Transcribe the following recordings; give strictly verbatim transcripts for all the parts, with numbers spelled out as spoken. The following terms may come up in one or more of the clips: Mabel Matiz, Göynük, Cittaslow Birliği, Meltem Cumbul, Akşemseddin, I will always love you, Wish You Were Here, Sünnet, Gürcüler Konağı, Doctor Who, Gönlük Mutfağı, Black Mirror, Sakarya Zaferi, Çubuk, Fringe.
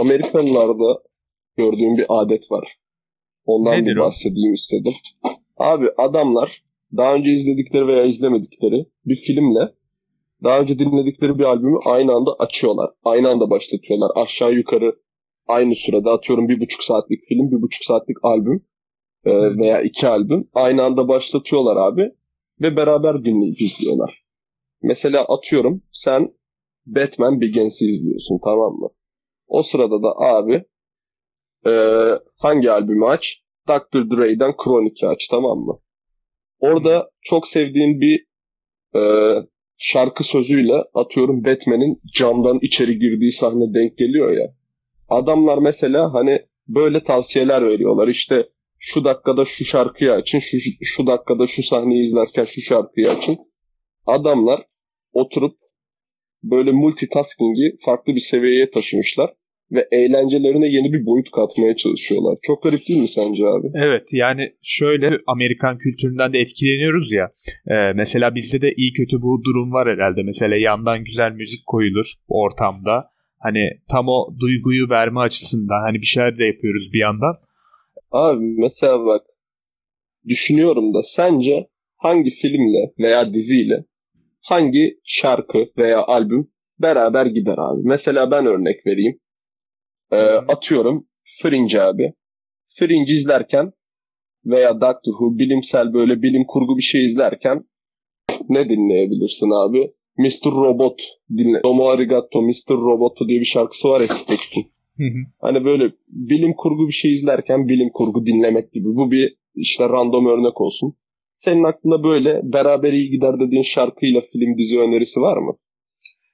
Amerikalılarda gördüğüm bir adet var. Ondan Nedir bir bahsedeyim o? istedim. Abi adamlar daha önce izledikleri veya izlemedikleri bir filmle daha önce dinledikleri bir albümü aynı anda açıyorlar. Aynı anda başlatıyorlar. Aşağı yukarı aynı sürede, atıyorum bir buçuk saatlik film, bir buçuk saatlik albüm veya iki albüm aynı anda başlatıyorlar abi ve beraber dinleyip izliyorlar. Mesela atıyorum sen Batman Begins'i izliyorsun, tamam mı? O sırada da abi e, hangi albümü aç? doktor Dre'den Chronic'i aç, tamam mı? Orada çok sevdiğin bir e, şarkı sözüyle atıyorum Batman'in camdan içeri girdiği sahne denk geliyor ya. Adamlar mesela hani böyle tavsiyeler veriyorlar. İşte şu dakikada şu şarkıyı açın, şu, şu dakikada şu sahneyi izlerken şu şarkıyı açın. Adamlar oturup böyle multitasking'i farklı bir seviyeye taşımışlar ve eğlencelerine yeni bir boyut katmaya çalışıyorlar. Çok garip değil mi sence abi? Evet, yani şöyle Amerikan kültüründen de etkileniyoruz ya. E, mesela bizde de iyi kötü bu durum var herhalde. Mesela yandan güzel müzik koyulur ortamda. Hani tam o duyguyu verme açısından hani bir şeyler de yapıyoruz bir yandan. Abi mesela bak düşünüyorum da sence hangi filmle veya diziyle hangi şarkı veya albüm beraber gider abi? Mesela ben örnek vereyim. Ee, atıyorum Fringe abi. Fringe izlerken veya Doctor Who bilimsel böyle bilim kurgu bir şey izlerken ne dinleyebilirsin abi? mister Robot dinle. Domo Arigato, mister Roboto diye bir şarkısı var ya, Stex'in. Hı hı. Hani böyle bilim kurgu bir şey izlerken bilim kurgu dinlemek gibi. Bu bir işte random örnek olsun. Senin aklında böyle beraber iyi gider dediğin şarkıyla film dizi önerisi var mı?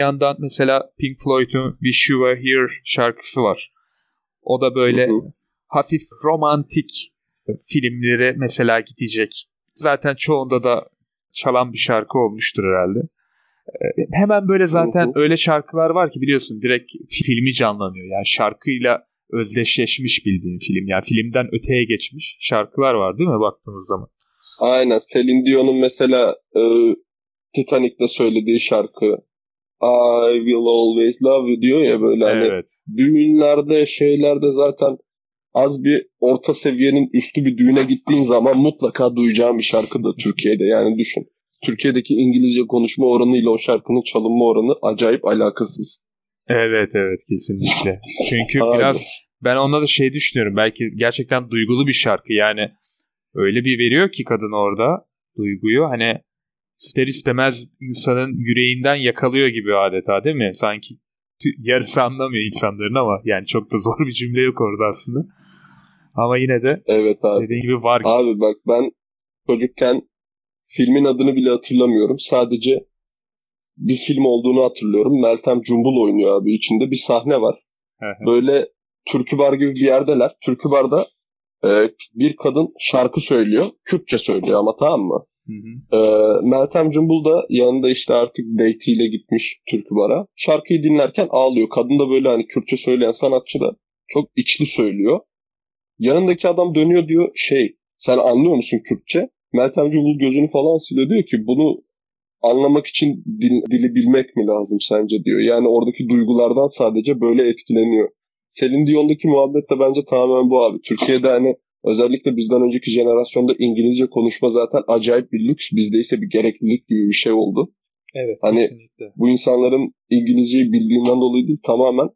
Yandan mesela Pink Floyd'un Wish You Were Here şarkısı var. O da böyle hı hı. hafif romantik filmlere mesela gidecek. Zaten çoğunda da çalan bir şarkı olmuştur herhalde. Hemen böyle zaten hı hı. öyle şarkılar var ki biliyorsun direkt filmi canlanıyor. Yani şarkıyla özdeşleşmiş bildiğin film. Yani filmden öteye geçmiş şarkılar var değil mi baktığımız zaman? Aynen. Celine Dion'un mesela e, Titanic'te söylediği şarkı I will always love you diyor ya böyle. Evet. Hani düğünlerde şeylerde zaten az bir orta seviyenin üstü bir düğüne gittiğin zaman mutlaka duyacağın bir şarkı da Türkiye'de. Yani düşün. Türkiye'deki İngilizce konuşma oranıyla o şarkının çalınma oranı acayip alakasız. Evet evet kesinlikle. Çünkü biraz ben onda da şey düşünüyorum. Belki gerçekten duygulu bir şarkı. Yani öyle bir veriyor ki kadın orada duyguyu. Hani ister istemez insanın yüreğinden yakalıyor gibi adeta değil mi? Sanki yarısı anlamıyor insanların ama yani çok da zor bir cümle yok orada aslında. Ama yine de evet abi. Dediğin gibi var. Abi bak ben çocukken filmin adını bile hatırlamıyorum. Sadece bir film olduğunu hatırlıyorum. Meltem Cumbul oynuyor abi. İçinde bir sahne var. Böyle türkü bar gibi bir yerdeler. Türkü barda e, bir kadın şarkı söylüyor. Kürtçe söylüyor ama, tamam mı? Hı hı. E, Meltem Cumbul da yanında işte artık date'iyle gitmiş türkü bara. Şarkıyı dinlerken ağlıyor. Kadın da böyle hani Kürtçe söyleyen sanatçı da çok içli söylüyor. Yanındaki adam dönüyor diyor şey, sen anlıyor musun Kürtçe? Meltem Cumbul gözünü falan siliyor, diyor ki bunu anlamak için dil, dili bilmek mi lazım sence diyor. Yani oradaki duygulardan sadece böyle etkileniyor. Celine Dion'daki muhabbet de bence tamamen bu abi. Türkiye'de hani özellikle bizden önceki jenerasyonda İngilizce konuşma zaten acayip bir lüks. Bizde ise bir gereklilik gibi bir şey oldu. Evet, hani kesinlikle. Bu insanların İngilizceyi bildiğinden dolayı değil, tamamen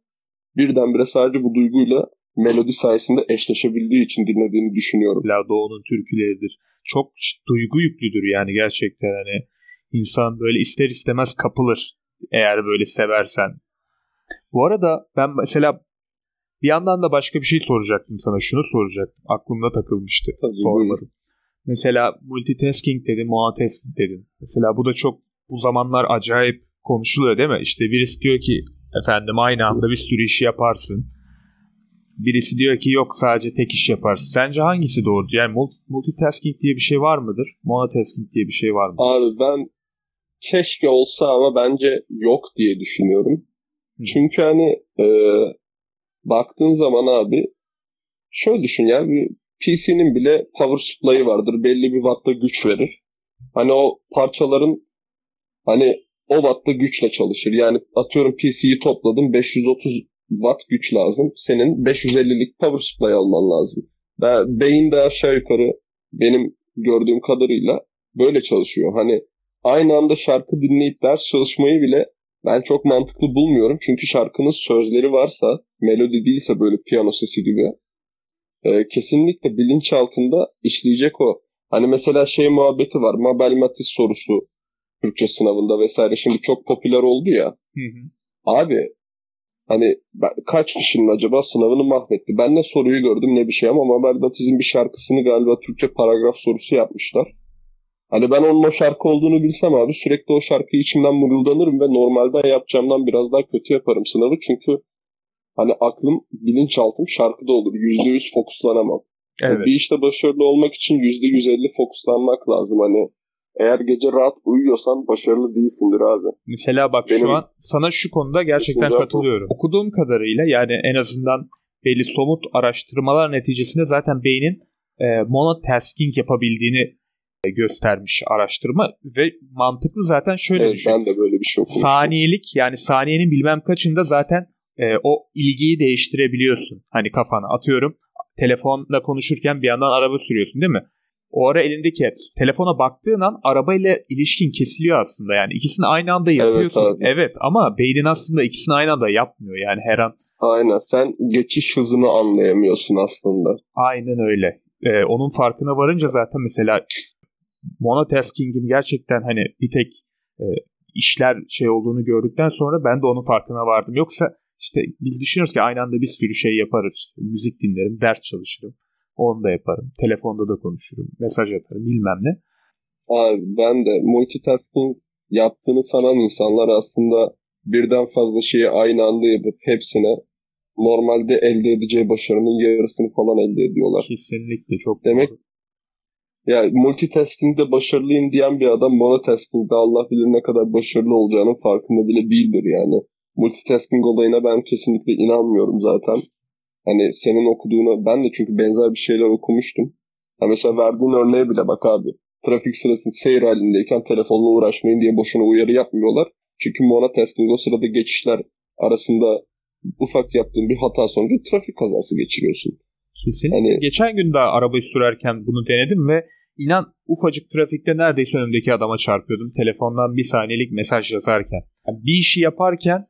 birdenbire sadece bu duyguyla melodi sayesinde eşleşebildiği için dinlediğini düşünüyorum. La Doğu'nun türküleridir. Çok duygu yüklüdür yani gerçekten, hani insan böyle ister istemez kapılır eğer böyle seversen. Bu arada ben mesela bir yandan da başka bir şey soracaktım sana. Şunu soracaktım. Aklımda takılmıştı. Sormadım. Mesela multitasking dedin, multitasking dedin. Mesela bu da çok bu zamanlar acayip konuşuluyor değil mi? İşte birisi diyor ki efendim aynı anda bir sürü işi yaparsın. Birisi diyor ki yok sadece tek iş yaparsın. Sence hangisi doğru? Yani multitasking diye bir şey var mıdır? Monotasking diye bir şey var mıdır? Abi ben keşke olsa ama bence yok diye düşünüyorum. Hı. Çünkü hani e, baktığın zaman abi şöyle düşün ya, bir P C'nin bile power supply'ı vardır. Belli bir wattta güç verir. Hani o parçaların hani o wattta güçle çalışır. Yani atıyorum P C'yi topladım beş yüz otuz watt güç lazım. Senin beş yüz ellilik power supply alman lazım. Ve beyin de aşağı yukarı benim gördüğüm kadarıyla böyle çalışıyor. Hani aynı anda şarkı dinleyip ders çalışmayı bile ben çok mantıklı bulmuyorum. Çünkü şarkının sözleri varsa, melodi değilse böyle piyano sesi gibi, e, kesinlikle bilinçaltında işleyecek o. Hani mesela şey muhabbeti var, Mabel Matiz sorusu Türkçe sınavında vesaire. Şimdi çok popüler oldu ya. Hı hı. Abi hani ben, kaç kişinin acaba sınavını mahvetti? Ben ne soruyu gördüm ne bir şey, ama Mabel Matiz'in bir şarkısını galiba Türkçe paragraf sorusu yapmışlar. Hani ben onun o şarkı olduğunu bilsem abi sürekli o şarkıyı içimden mırıldanırım ve normalde yapacağımdan biraz daha kötü yaparım sınavı. Çünkü hani aklım, bilinçaltım şarkıda olur. yüzde yüz fokuslanamam. Evet. Yani bir işte başarılı olmak için yüzde yüz elli fokuslanmak lazım. Hani eğer gece rahat uyuyorsan başarılı değilsindir abi. Mesela bak, benim şu an sana şu konuda gerçekten katılıyorum. Bu. Okuduğum kadarıyla yani en azından belli somut araştırmalar neticesinde zaten beynin e, monotasking yapabildiğini göstermiş araştırma ve mantıklı zaten şöyle evet, düşün. Ben de böyle bir şey okumuştum. Saniyelik, yani saniyenin bilmem kaçında zaten e, o ilgiyi değiştirebiliyorsun. Hani kafana atıyorum, telefonla konuşurken bir yandan araba sürüyorsun değil mi? O ara elindeki telefona baktığın an arabayla ilişkin kesiliyor aslında. Yani ikisini aynı anda yapıyorsun. Evet, evet, ama beynin aslında ikisini aynı anda yapmıyor yani her an. Aynen, sen geçiş hızını anlayamıyorsun aslında. Aynen öyle. E, onun farkına varınca zaten mesela monotasking'in gerçekten hani bir tek e, işler şey olduğunu gördükten sonra ben de onun farkına vardım. Yoksa işte biz düşünürüz ki aynı anda bir sürü şey yaparız. İşte müzik dinlerim, ders çalışırım, onu da yaparım, telefonda da konuşurum, mesaj atarım, bilmem ne. Abi ben de multitasking yaptığını sanan insanlar aslında birden fazla şeyi aynı anda yapıp hepsine normalde elde edeceği başarının yarısını falan elde ediyorlar. Kesinlikle çok demek. Doğru. Yani multitasking'de başarılıyım diyen bir adam monotasking'de Allah bilir ne kadar başarılı olacağının farkında bile değildir yani. Multitasking olayına ben kesinlikle inanmıyorum zaten. Hani senin okuduğuna ben de çünkü benzer bir şeyler okumuştum. Ya mesela verdiğin örneğe bile bak abi. Trafik sırasında seyir halindeyken telefonla uğraşmayın diye boşuna uyarı yapmıyorlar. Çünkü monotasking o sırada geçişler arasında ufak yaptığın bir hata sonucu trafik kazası geçiriyorsun. Kesinlikle. Hani geçen gün daha arabayı sürerken bunu denedim ve inan ufacık trafikte neredeyse önümdeki adama çarpıyordum. Telefondan bir saniyelik mesaj yazarken. Yani bir işi yaparken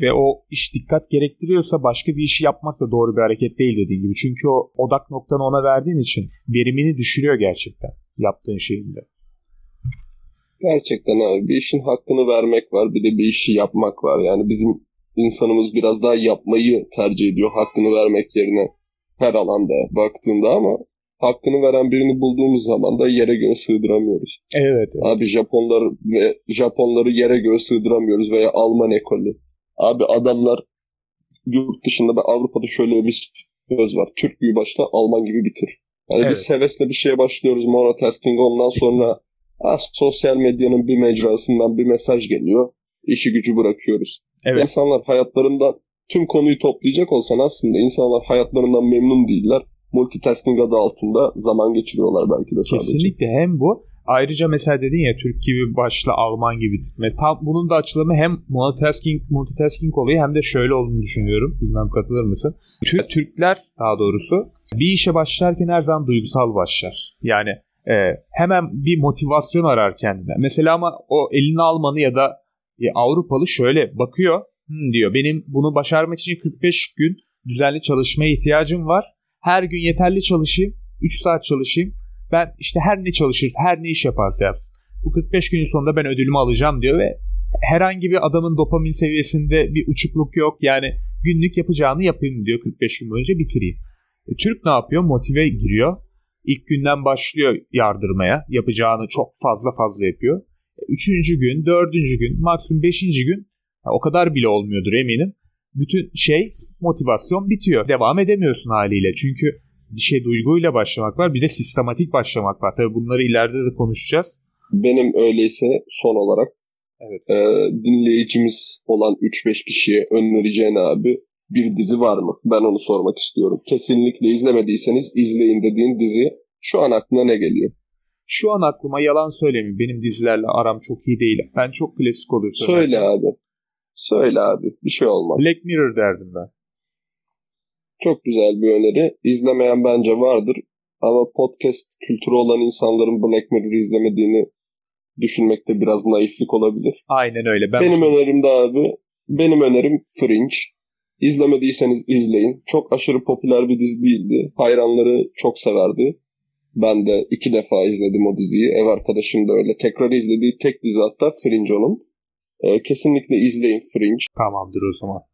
ve o iş dikkat gerektiriyorsa başka bir işi yapmak da doğru bir hareket değil dediğin gibi. Çünkü o odak noktanı ona verdiğin için verimini düşürüyor gerçekten yaptığın şeyinde. Gerçekten abi bir işin hakkını vermek var, bir de bir işi yapmak var. Yani bizim insanımız biraz daha yapmayı tercih ediyor hakkını vermek yerine. Her alanda baktığında, ama hakkını veren birini bulduğumuz zaman da yere göğe sığdıramıyoruz. Evet, evet. Abi Japonlar ve Japonları yere göğe sığdıramıyoruz veya Alman ekolü. Abi adamlar yurt dışında, Avrupa'da şöyle bir söz var. Türk gibi başla, Alman gibi bitir. Yani evet. Biz hevesle bir şeye başlıyoruz, monotasking, ondan sonra ah, sosyal medyanın bir mecrasından bir mesaj geliyor. İşi gücü bırakıyoruz. Evet. İnsanlar hayatlarında tüm konuyu toplayacak olsan aslında insanlar hayatlarından memnun değiller. Multitasking adı altında zaman geçiriyorlar belki de sadece. Kesinlikle hem bu. Ayrıca mesela dedin ya Türk gibi başla Alman gibi. Tam bunun da açılımı hem monotasking, multitasking olayı hem de şöyle olduğunu düşünüyorum. Bilmem katılır mısın? Türk, Türkler daha doğrusu bir işe başlarken her zaman duygusal başlar. Yani e, hemen bir motivasyon arar kendine. Mesela ama o elini Almanı ya da e, Avrupalı şöyle bakıyor. Hmm diyor, benim bunu başarmak için kırk beş gün düzenli çalışmaya ihtiyacım var. Her gün yeterli çalışayım, üç saat çalışayım. Ben işte her ne çalışırız, her ne iş yaparsa yapsın, bu kırk beş günün sonunda ben ödülümü alacağım diyor ve herhangi bir adamın dopamin seviyesinde bir uçukluk yok. Yani günlük yapacağını yapayım diyor, kırk beş gün boyunca bitireyim. E, Türk ne yapıyor? Motive giriyor. İlk günden başlıyor yardırmaya. Yapacağını çok fazla fazla yapıyor. E, üçüncü gün, dördüncü gün, maksimum beşinci gün o kadar bile olmuyordur eminim. Bütün şey, motivasyon bitiyor. Devam edemiyorsun haliyle. Çünkü bir şey duyguyla başlamak var, bir de sistematik başlamak var. Tabii bunları ileride de konuşacağız. Benim öyleyse son olarak evet. e, dinleyicimiz olan üç beş kişiye önereceğin abi bir dizi var mı? Ben onu sormak istiyorum. Kesinlikle izlemediyseniz izleyin dediğin dizi şu an aklına ne geliyor? Şu an aklıma, yalan söylemeyeyim, benim dizilerle aram çok iyi değil. Ben çok klasik olur. Söyle zaten. Abi. Söyle abi, bir şey olmaz. Black Mirror derdim ben. Çok güzel bir öneri. İzlemeyen bence vardır. Ama podcast kültürü olan insanların Black Mirror'ı izlemediğini düşünmekte biraz naiflik olabilir. Aynen öyle. Ben benim önerim de abi, benim önerim Fringe. İzlemediyseniz izleyin. Çok aşırı popüler bir dizi değildi. Hayranları çok severdi. Ben de iki defa izledim o diziyi. Ev arkadaşım da öyle. Tekrar izlediği tek dizi hatta Fringe onun. Ee, kesinlikle izleyin Fringe. Tamamdır o zaman.